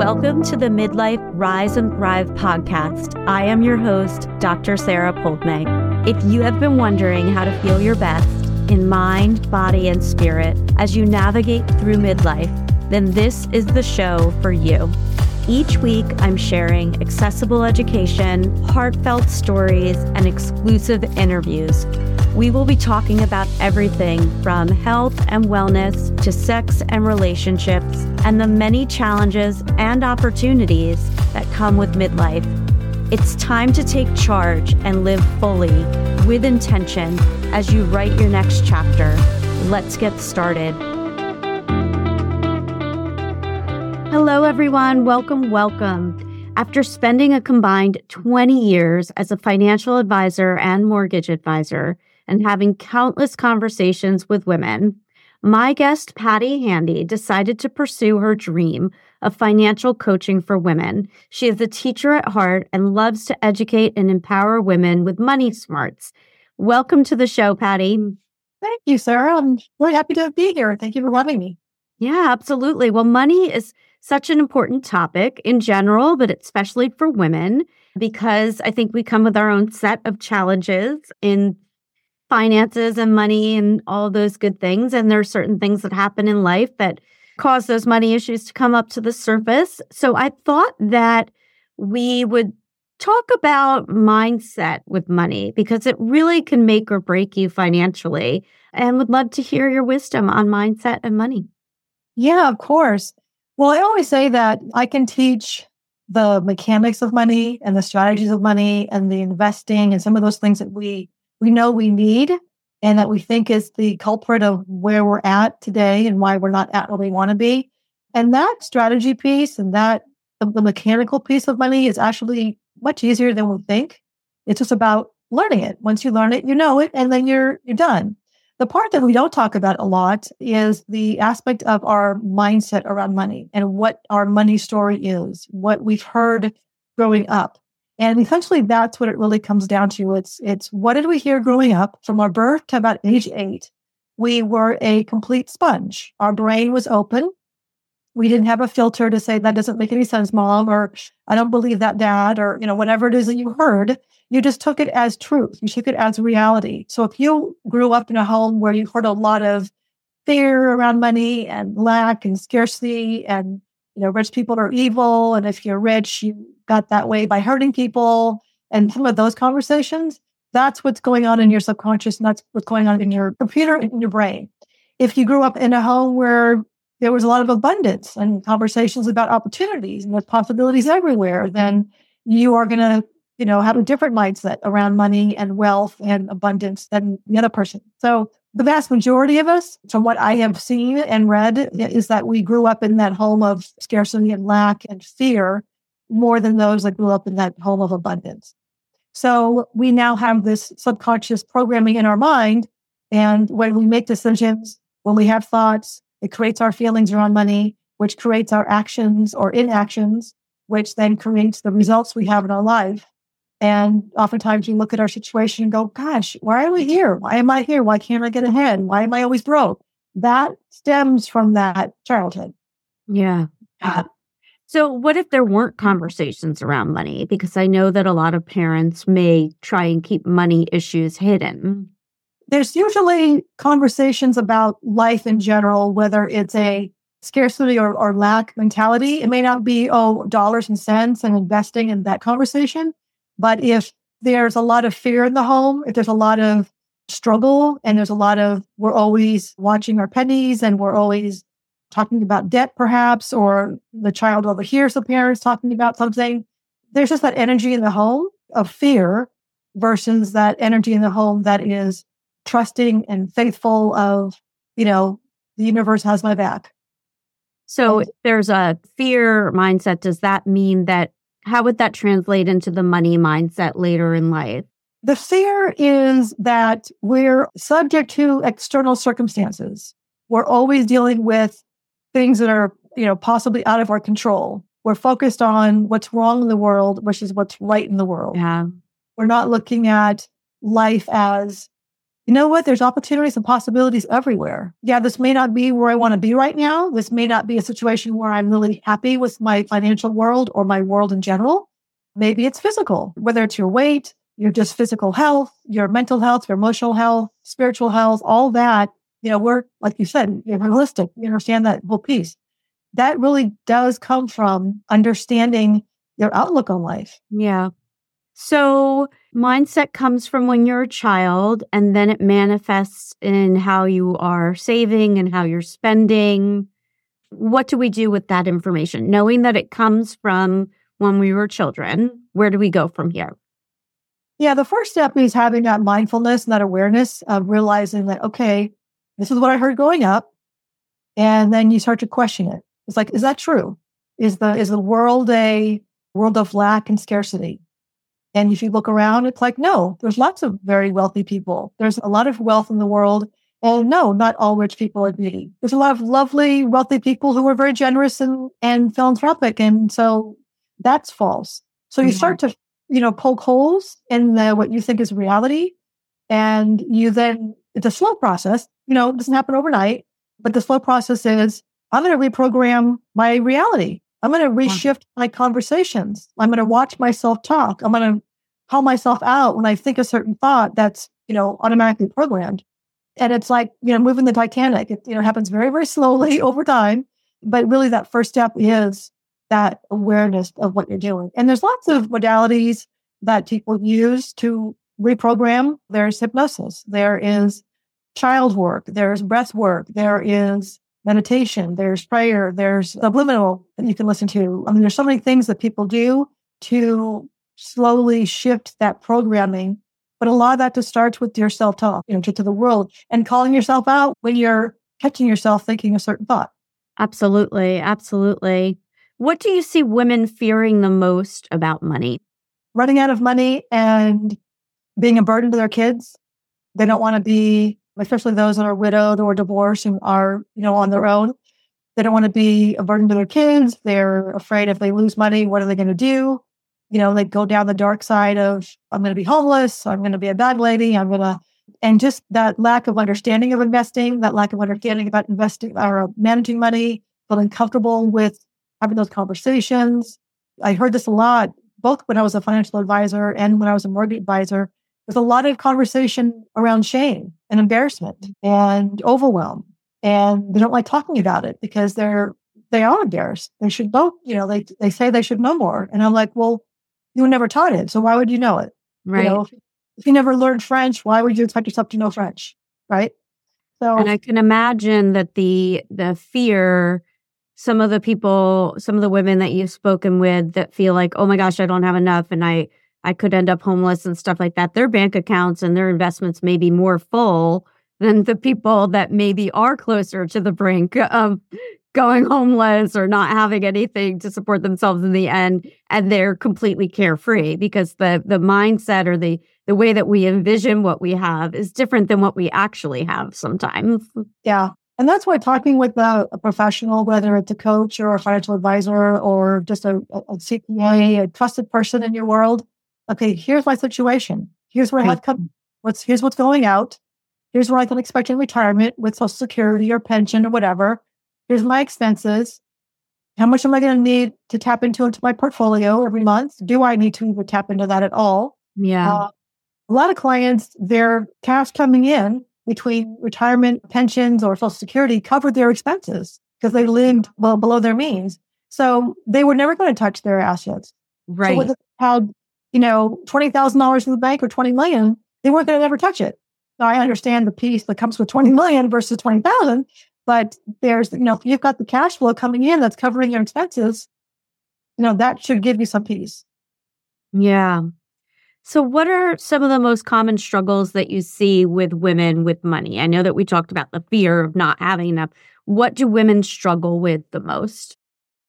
Welcome to the Midlife Rise and Thrive podcast. I am your host, Dr. Sarah Poldme. If you have been wondering how to feel your best in mind, body, and spirit as you navigate through midlife, then this is the show for you. Each week, I'm sharing accessible education, heartfelt stories, and exclusive interviews. We will be talking about everything from health and wellness to sex and relationships and the many challenges and opportunities that come with midlife. It's time to take charge and live fully with intention as you write your next chapter. Let's get started. Hello, everyone. Welcome. After spending a combined 20 years as a financial advisor and mortgage advisor, and having countless conversations with women, my guest, Patty Handy, decided to pursue her dream of financial coaching for women. She is a teacher at heart and loves to educate and empower women with money smarts. Welcome to the show, Patty. Thank you, Sarah. I'm really happy to be here. Thank you for having me. Yeah, absolutely. Well, money is such an important topic in general, but especially for women, because I think we come with our own set of challenges in finances and money and all those good things. And there are certain things that happen in life that cause those money issues to come up to the surface. So I thought that we would talk about mindset with money because it really can make or break you financially, and would love to hear your wisdom on mindset and money. Yeah, of course. Well, I always say that I can teach the mechanics of money and the strategies of money and the investing and some of those things that we know we need and that we think is the culprit of where we're at today and why we're not at where we want to be. And that strategy piece and that the mechanical piece of money is actually much easier than we think. It's just about learning it. Once you learn it, you know it, and then you're done. The part that we don't talk about a lot is the aspect of our mindset around money and what our money story is, what we've heard growing up. And essentially, that's what it really comes down to. It's what did we hear growing up from our birth to about age 8? We were a complete sponge. Our brain was open. We didn't have a filter to say, that doesn't make any sense, Mom, or I don't believe that, Dad, or whatever it is that you heard. You just took it as truth. You took it as reality. So if you grew up in a home where you heard a lot of fear around money and lack and scarcity and rich people are evil, and if you're rich, you got that way by hurting people, and some of those conversations, that's what's going on in your subconscious, and that's what's going on in your computer and in your brain. If you grew up in a home where there was a lot of abundance and conversations about opportunities and there's possibilities everywhere, then you are going to, have a different mindset around money and wealth and abundance than the other person. So the vast majority of us, from what I have seen and read, is that we grew up in that home of scarcity and lack and fear more than those that grew up in that home of abundance. So we now have this subconscious programming in our mind. And when we make decisions, when we have thoughts, it creates our feelings around money, which creates our actions or inactions, which then creates the results we have in our life. And oftentimes we look at our situation and go, gosh, why are we here? Why am I here? Why can't I get ahead? Why am I always broke? That stems from that childhood. Yeah. So what if there weren't conversations around money? Because I know that a lot of parents may try and keep money issues hidden. There's usually conversations about life in general, whether it's a scarcity or lack mentality. It may not be, dollars and cents and investing in that conversation. But if there's a lot of fear in the home, if there's a lot of struggle and there's a lot of we're always watching our pennies and we're always talking about debt perhaps, or the child overhears the parents talking about something, there's just that energy in the home of fear versus that energy in the home that is trusting and faithful of, the universe has my back. So if there's a fear mindset, does that mean that how would that translate into the money mindset later in life? The fear is that we're subject to external circumstances. We're always dealing with things that are, possibly out of our control. We're focused on what's wrong in the world, which is what's right in the world. Yeah. We're not looking at life as, you know what? There's opportunities and possibilities everywhere. Yeah, this may not be where I want to be right now. This may not be a situation where I'm really happy with my financial world or my world in general. Maybe it's physical, whether it's your weight, your just physical health, your mental health, your emotional health, spiritual health, all that. You know, we're, like you said, you're holistic. You understand that whole piece. That really does come from understanding your outlook on life. Yeah. So mindset comes from when you're a child, and then it manifests in how you are saving and how you're spending. What do we do with that information? Knowing that it comes from when we were children, where do we go from here? Yeah, the first step is having that mindfulness and that awareness of realizing that, okay, this is what I heard growing up. And then you start to question it. It's like, is that true? Is the world a world of lack and scarcity? And if you look around, it's like, no, there's lots of very wealthy people. There's a lot of wealth in the world. And no, not all rich people are needy. There's a lot of lovely, wealthy people who are very generous and philanthropic. And so that's false. So you start to, poke holes in what you think is reality. And you then, it's a slow process. It doesn't happen overnight. But the slow process is, I'm going to reprogram my reality. I'm going to reshift my conversations. I'm going to watch myself talk. I'm going to call myself out when I think a certain thought that's, automatically programmed. And it's like, moving the Titanic. It, happens very, very slowly over time. But really that first step is that awareness of what you're doing. And there's lots of modalities that people use to reprogram. There's hypnosis. There is child work, there's breath work, there is meditation, there's prayer, there's subliminal that you can listen to. I mean, there's so many things that people do to slowly shift that programming, but a lot of that just starts with your self-talk, to the world and calling yourself out when you're catching yourself thinking a certain thought. Absolutely. Absolutely. What do you see women fearing the most about money? Running out of money and being a burden to their kids. They don't want to be, especially those that are widowed or divorced and are, on their own. They don't want to be a burden to their kids. They're afraid if they lose money, what are they going to do? They go down the dark side of, I'm going to be homeless. I'm going to be a bad lady. And just that lack of understanding of investing, that lack of understanding about investing or managing money, feeling comfortable with having those conversations. I heard this a lot, both when I was a financial advisor and when I was a mortgage advisor. There's a lot of conversation around shame and embarrassment and overwhelm. And they don't like talking about it because they are embarrassed. They should know, they say they should know more. And I'm like, well, you were never taught it. So why would you know it? Right. If you never learned French, why would you expect yourself to know French? Right. So, and I can imagine that the fear, some of the women that you've spoken with that feel like, oh my gosh, I don't have enough. And I could end up homeless and stuff like that. Their bank accounts and their investments may be more full than the people that maybe are closer to the brink of going homeless or not having anything to support themselves in the end. And they're completely carefree because the mindset or the way that we envision what we have is different than what we actually have sometimes. Yeah. And that's why talking with a professional, whether it's a coach or a financial advisor or just a CPA, a trusted person in your world, okay, here's my situation. Here's where I have come. Here's what's going out. Here's what I can expect in retirement with Social Security or pension or whatever. Here's my expenses. How much am I going to need to tap into my portfolio every month? Do I need to even tap into that at all? Yeah. A lot of clients, their cash coming in between retirement, pensions, or Social Security covered their expenses because they lived well below their means. So they were never going to touch their assets. Right. So with $20,000 in the bank or $20 million, they weren't going to ever touch it. Now, I understand the piece that comes with $20 million versus 20,000, but there's, if you've got the cash flow coming in that's covering your expenses, that should give you some peace. Yeah. So what are some of the most common struggles that you see with women with money? I know that we talked about the fear of not having enough. What do women struggle with the most?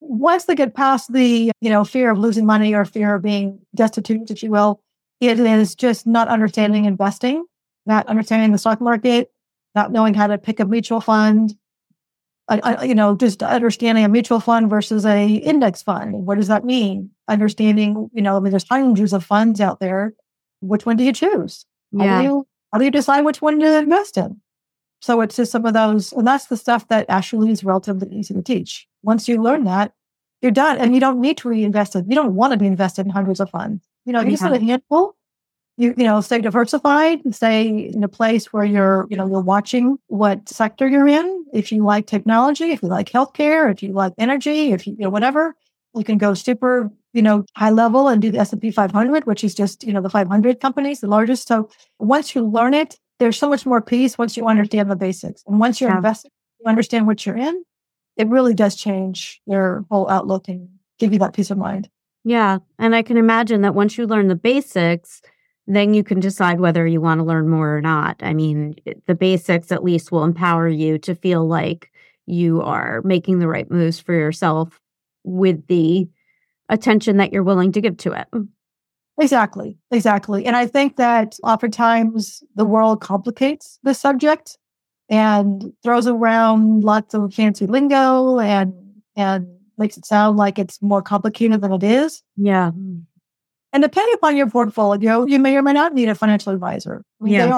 Once they get past the, fear of losing money or fear of being destitute, if you will, it is just not understanding investing, not understanding the stock market, not knowing how to pick a mutual fund, just understanding a mutual fund versus a index fund. What does that mean? Understanding, there's hundreds of funds out there. Which one do you choose? Yeah. How do you How do you decide which one to invest in? So it's just some of those, and that's the stuff that actually is relatively easy to teach. Once you learn that, you're done, and you don't need to reinvest it. You don't want to be invested in hundreds of funds. You know, you just have a handful. You stay diversified and stay in a place where you're watching what sector you're in. If you like technology, if you like healthcare, if you like energy, if you whatever, you can go super, high level and do the S&P 500, which is just, the 500 companies, the largest. So once you learn it, there's so much more peace once you understand the basics. And once you're invested, you understand what you're in, it really does change your whole outlook and give you that peace of mind. Yeah. And I can imagine that once you learn the basics, then you can decide whether you want to learn more or not. I mean, the basics at least will empower you to feel like you are making the right moves for yourself with the attention that you're willing to give to it. Exactly. And I think that oftentimes the world complicates the subject and throws around lots of fancy lingo and makes it sound like it's more complicated than it is. Yeah. And depending upon your portfolio, you may or may not need a financial advisor. I mean,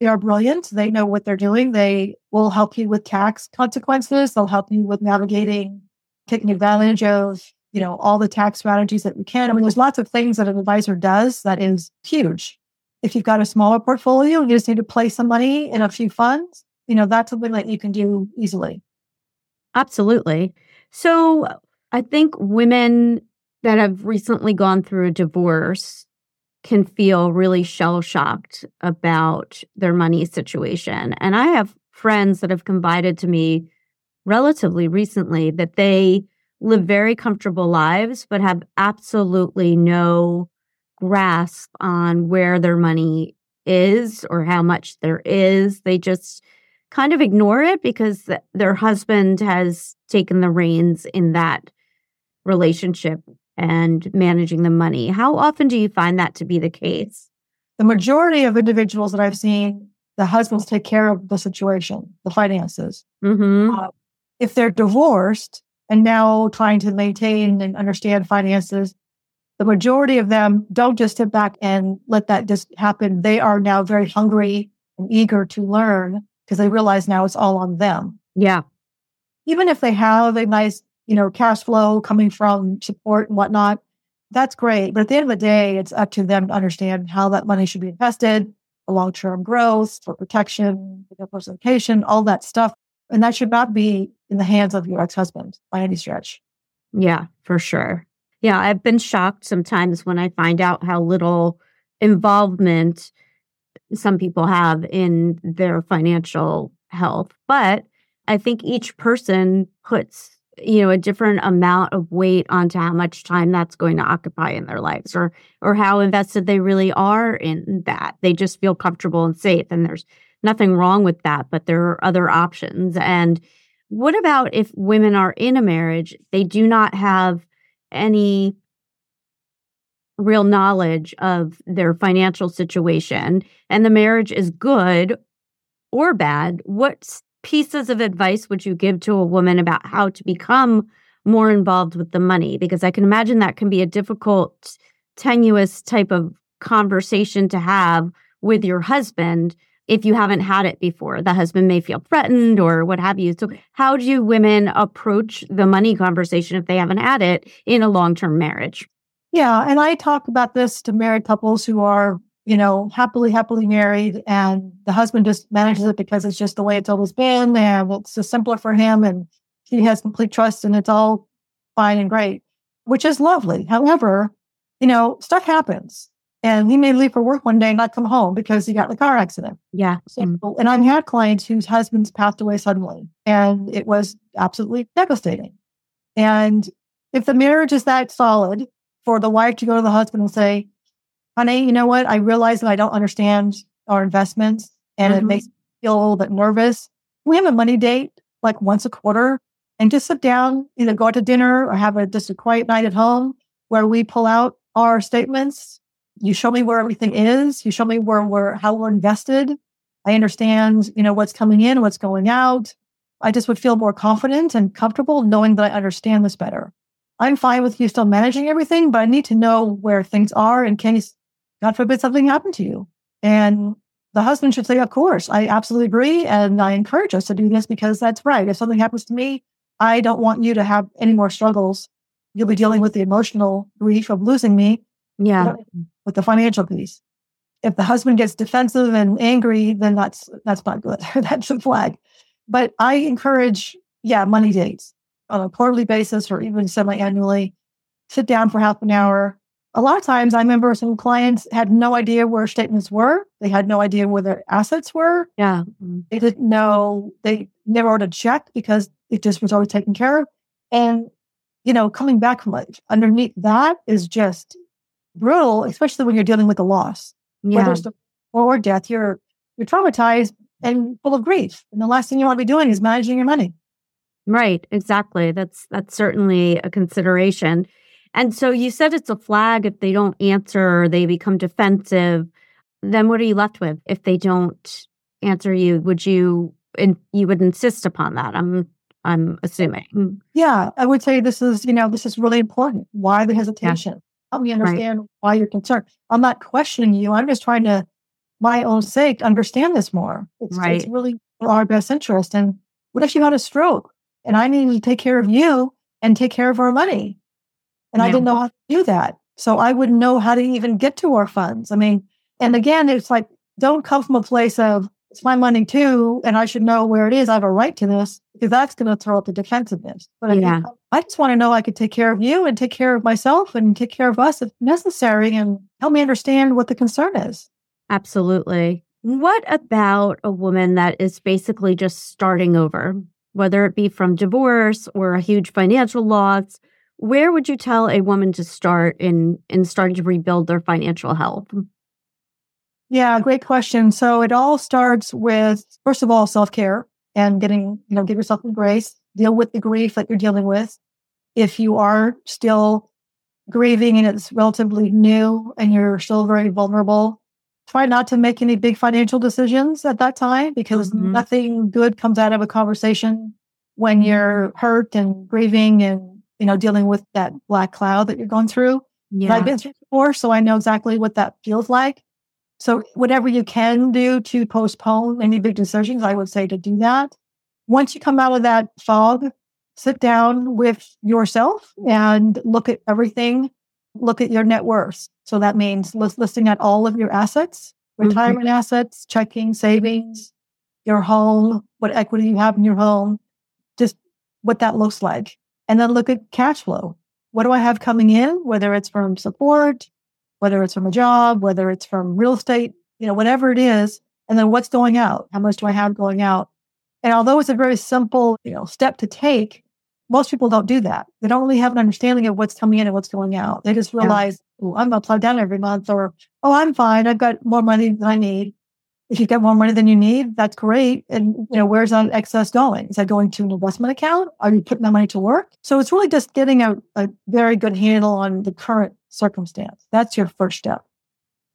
they are brilliant. They know what they're doing. They will help you with tax consequences. They'll help you with navigating, taking advantage of, all the tax strategies that we can. I mean, there's lots of things that an advisor does that is huge. If you've got a smaller portfolio, you just need to place some money in a few funds. That's something that you can do easily. Absolutely. So I think women that have recently gone through a divorce can feel really shell-shocked about their money situation. And I have friends that have confided to me relatively recently that they live very comfortable lives, but have absolutely no grasp on where their money is or how much there is. They just kind of ignore it because their husband has taken the reins in that relationship and managing the money. How often do you find that to be the case? The majority of individuals that I've seen, the husbands take care of the situation, the finances. Mm-hmm. If they're divorced and now trying to maintain and understand finances, the majority of them don't just sit back and let that just happen. They are now very hungry and eager to learn because they realize now it's all on them. Yeah. Even if they have a nice cash flow coming from support and whatnot, that's great. But at the end of the day, it's up to them to understand how that money should be invested, for long-term growth, for protection, for diversification, all that stuff. And that should not be in the hands of your ex-husband by any stretch. Yeah, for sure. Yeah, I've been shocked sometimes when I find out how little involvement some people have in their financial health. But I think each person puts a different amount of weight onto how much time that's going to occupy in their lives or how invested they really are in that. They just feel comfortable and safe, and there's nothing wrong with that, but there are other options. And what about if women are in a marriage, they do not have any real knowledge of their financial situation, and the marriage is good or bad? What pieces of advice would you give to a woman about how to become more involved with the money? Because I can imagine that can be a difficult, tenuous type of conversation to have with your husband if you haven't had it before. The husband may feel threatened or what have you. So how do women approach the money conversation if they haven't had it in a long-term marriage? Yeah, and I talk about this to married couples who are happily married, and the husband just manages it because it's just the way it's always been, and it's just simpler for him, and he has complete trust, and it's all fine and great, which is lovely. However, stuff happens, and he may leave for work one day and not come home because he got in a car accident. Yeah. So, and I've had clients whose husbands passed away suddenly, and it was absolutely devastating. And if the marriage is that solid, for the wife to go to the husband and say, "Honey, you know what? I realize that I don't understand our investments, and it makes me feel a little bit nervous. We have a money date like once a quarter, and just sit down, either go out to dinner or have just a quiet night at home where we pull out our statements. You show me where everything is. You show me how we're invested. I understand, what's coming in, what's going out. I just would feel more confident and comfortable knowing that I understand this better. I'm fine with you still managing everything, but I need to know where things are in case God forbid something happened to you." And the husband should say, of course, I absolutely agree. And I encourage us to do this because that's right. If something happens to me, I don't want you to have any more struggles. You'll be dealing with the emotional grief of losing me. Yeah. With the financial piece. If the husband gets defensive and angry, then that's not good. That's a flag. But I encourage, money dates on a quarterly basis or even semi-annually. Sit down for half an hour. A lot of times I remember some clients had no idea where statements were. They had no idea where their assets were. Yeah. They didn't know. They never wrote a check because it just was always taken care of. And, coming back from it, underneath that is just brutal, especially when you're dealing with a loss. Yeah. Whether it's or death, you're traumatized and full of grief. And the last thing you want to be doing is managing your money. Right, exactly. That's certainly a consideration. And so you said it's a flag if they don't answer or they become defensive. Then what are you left with if they don't answer you? You would insist upon that? I'm assuming. Yeah, I would say this is this is really important. Why the hesitation? Yeah. Help me understand why you're concerned. I'm not questioning you. I'm just trying to, my own sake, understand this more. It's really for our best interest. And what if you had a stroke? And I needed to take care of you and take care of our money. And I didn't know how to do that. So I wouldn't know how to even get to our funds. I mean, and again, it's like, don't come from a place of, it's my money too, and I should know where it is. I have a right to this, because that's going to throw up the defensiveness. But I just want to know I could take care of you and take care of myself and take care of us if necessary, and help me understand what the concern is. Absolutely. What about a woman that is basically just starting over, whether it be from divorce or a huge financial loss? Where would you tell a woman to start in starting to rebuild their financial health? Yeah, great question. So it all starts with, first of all, self-care and getting, give yourself some grace, deal with the grief that you're dealing with. If you are still grieving and it's relatively new and you're still very vulnerable, try not to make any big financial decisions at that time, because nothing good comes out of a conversation when you're hurt and grieving and, dealing with that black cloud that you're going through. Yeah. I've been through before, so I know exactly what that feels like. So whatever you can do to postpone any big decisions, I would say to do that. Once you come out of that fog, sit down with yourself and look at everything. Look at your net worth. So that means listing out all of your assets, retirement assets, checking, savings, your home, what equity you have in your home, just what that looks like. And then look at cash flow. What do I have coming in, whether it's from support, whether it's from a job, whether it's from real estate, whatever it is. And then what's going out? How much do I have going out? And although it's a very simple, step to take, most people don't do that. They don't really have an understanding of what's coming in and what's going out. They just realize, I'm upside down every month, or, I'm fine. I've got more money than I need. If you've got more money than you need, that's great. And, where's that excess going? Is that going to an investment account? Are you putting that money to work? So it's really just getting a very good handle on the current circumstance. That's your first step.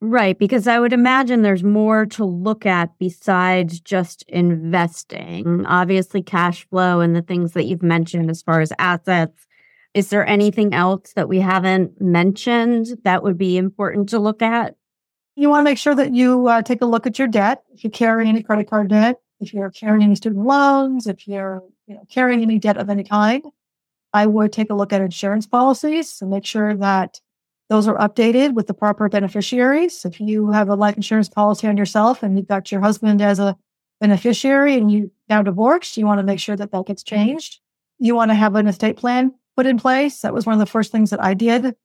Right, because I would imagine there's more to look at besides just investing. Obviously, cash flow and the things that you've mentioned as far as assets. Is there anything else that we haven't mentioned that would be important to look at? You want to make sure that you take a look at your debt. If you carry any credit card debt, if you're carrying any student loans, if you're carrying any debt of any kind, I would take a look at insurance policies and make sure that those are updated with the proper beneficiaries. If you have a life insurance policy on yourself and you've got your husband as a beneficiary and you now divorced, you want to make sure that that gets changed. You want to have an estate plan put in place. That was one of the first things that I did.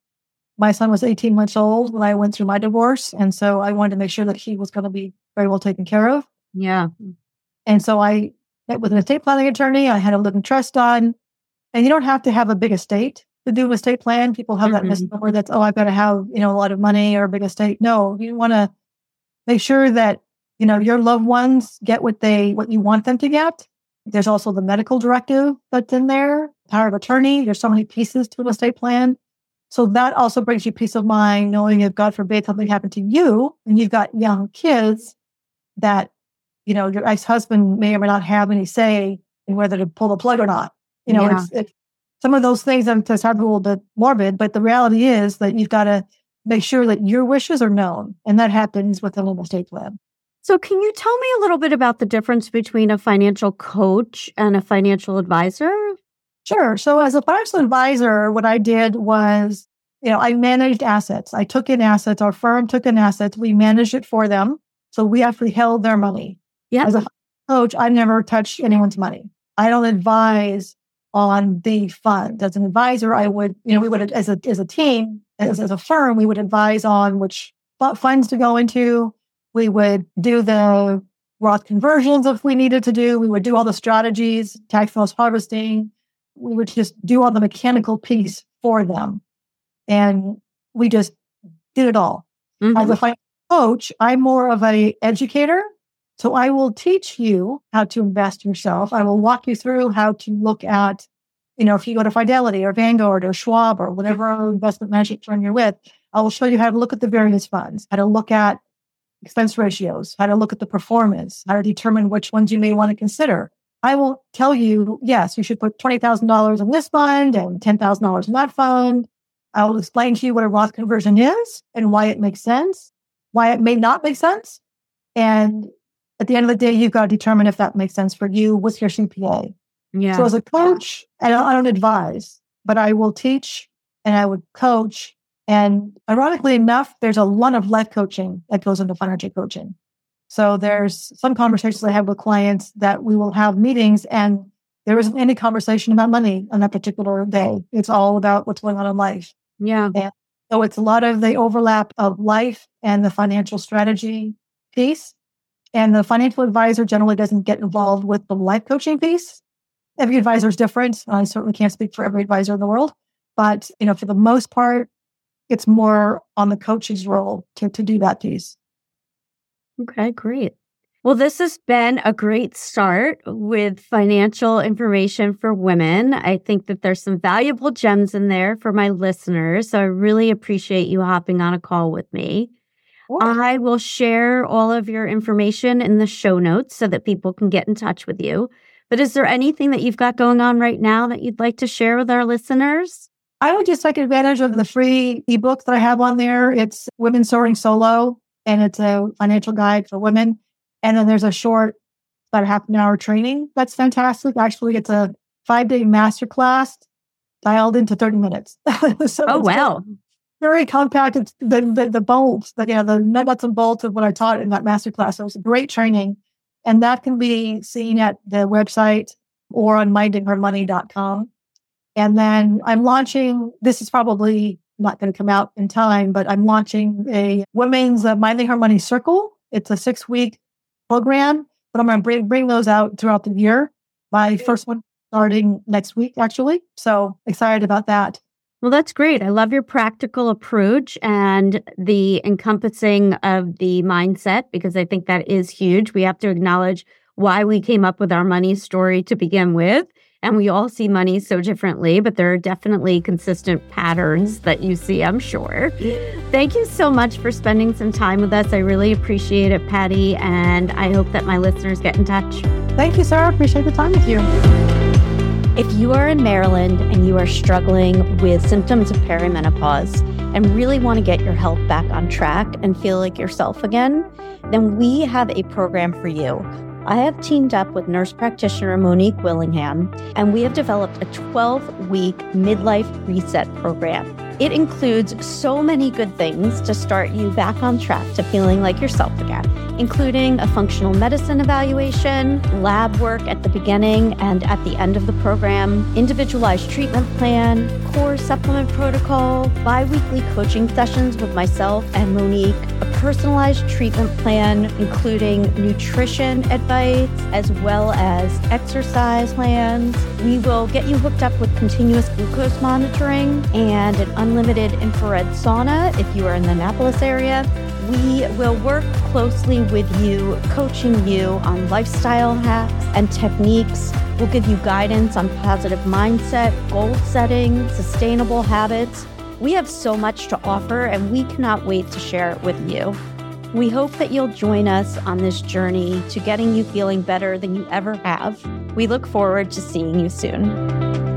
My son was 18 months old when I went through my divorce. And so I wanted to make sure that he was going to be very well taken care of. Yeah. And so I met with an estate planning attorney. I had a living trust done. And you don't have to have a big estate to do an estate plan. People have that misnomer that's, I've got to have, a lot of money or a big estate. No, you want to make sure that, your loved ones get what you want them to get. There's also the medical directive that's in there, power of attorney. There's so many pieces to an estate plan. So that also brings you peace of mind, knowing if, God forbid, something happened to you and you've got young kids that, your ex-husband may or may not have any say in whether to pull the plug or not. Some of those things sound a little bit morbid, but the reality is that you've got to make sure that your wishes are known. And that happens with an estate plan. So can you tell me a little bit about the difference between a financial coach and a financial advisor? Sure. So as a financial advisor, what I did was, I managed assets. I took in assets. Our firm took in assets. We managed it for them. So we actually held their money. Yep. As a coach, I never touched anyone's money. I don't advise on the fund. As an advisor, I would, we would, as a team, as a firm, we would advise on which funds to go into. We would do the Roth conversions if we needed to do. We would do all the strategies, tax loss harvesting. We would just do all the mechanical piece for them. And we just did it all. Mm-hmm. As a financial coach, I'm more of an educator. So I will teach you how to invest yourself. I will walk you through how to look at, if you go to Fidelity or Vanguard or Schwab or whatever investment management firm you're with, I will show you how to look at the various funds, how to look at expense ratios, how to look at the performance, how to determine which ones you may want to consider. I will tell you, yes, you should put $20,000 in this fund and $10,000 in that fund. I will explain to you what a Roth conversion is and why it makes sense, why it may not make sense. And at the end of the day, you've got to determine if that makes sense for you with your CPA. Yeah. So as a coach, I don't advise, but I will teach and I would coach. And ironically enough, there's a lot of life coaching that goes into financial coaching. So there's some conversations I have with clients that we will have meetings and there isn't any conversation about money on that particular day. It's all about what's going on in life. Yeah. And so it's a lot of the overlap of life and the financial strategy piece. And the financial advisor generally doesn't get involved with the life coaching piece. Every advisor is different. I certainly can't speak for every advisor in the world. But, for the most part, it's more on the coach's role to do that piece. Okay, great. Well, this has been a great start with financial information for women. I think that there's some valuable gems in there for my listeners. So I really appreciate you hopping on a call with me. I will share all of your information in the show notes so that people can get in touch with you. But is there anything that you've got going on right now that you'd like to share with our listeners? I would just take advantage of the free ebook that I have on there. It's Women Soaring Solo, and it's a financial guide for women. And then there's a short, about a half an hour training. That's fantastic. Actually, it's a 5-day masterclass dialed into 30 minutes. So oh, wow. Very compact. It's the bolts, the nuts and bolts of what I taught in that masterclass. So it was a great training. And that can be seen at the website or on mindinghermoney.com. And then I'm launching, this is probably not going to come out in time, but I'm launching a Women's Minding Her Money Circle. It's a 6-week program, but I'm going to bring those out throughout the year. My first one starting next week, actually. So excited about that. Well, that's great. I love your practical approach and the encompassing of the mindset, because I think that is huge. We have to acknowledge why we came up with our money story to begin with. And we all see money so differently, but there are definitely consistent patterns that you see, I'm sure. Thank you so much for spending some time with us. I really appreciate it, Patty, and I hope that my listeners get in touch. Thank you, Sarah. Appreciate the time with you. If you are in Maryland and you are struggling with symptoms of perimenopause and really want to get your health back on track and feel like yourself again, then we have a program for you. I have teamed up with nurse practitioner Monique Willingham, and we have developed a 12-week midlife reset program. It includes so many good things to start you back on track to feeling like yourself again, including a functional medicine evaluation, lab work at the beginning and at the end of the program, individualized treatment plan, core supplement protocol, bi-weekly coaching sessions with myself and Monique, a personalized treatment plan, including nutrition advice, as well as exercise plans. We will get you hooked up with continuous glucose monitoring and an unlimited infrared sauna if you are in the Annapolis area. We will work closely with you, coaching you on lifestyle hacks and techniques. We'll give you guidance on positive mindset, goal setting, sustainable habits. We have so much to offer, and we cannot wait to share it with you. We hope that you'll join us on this journey to getting you feeling better than you ever have. We look forward to seeing you soon.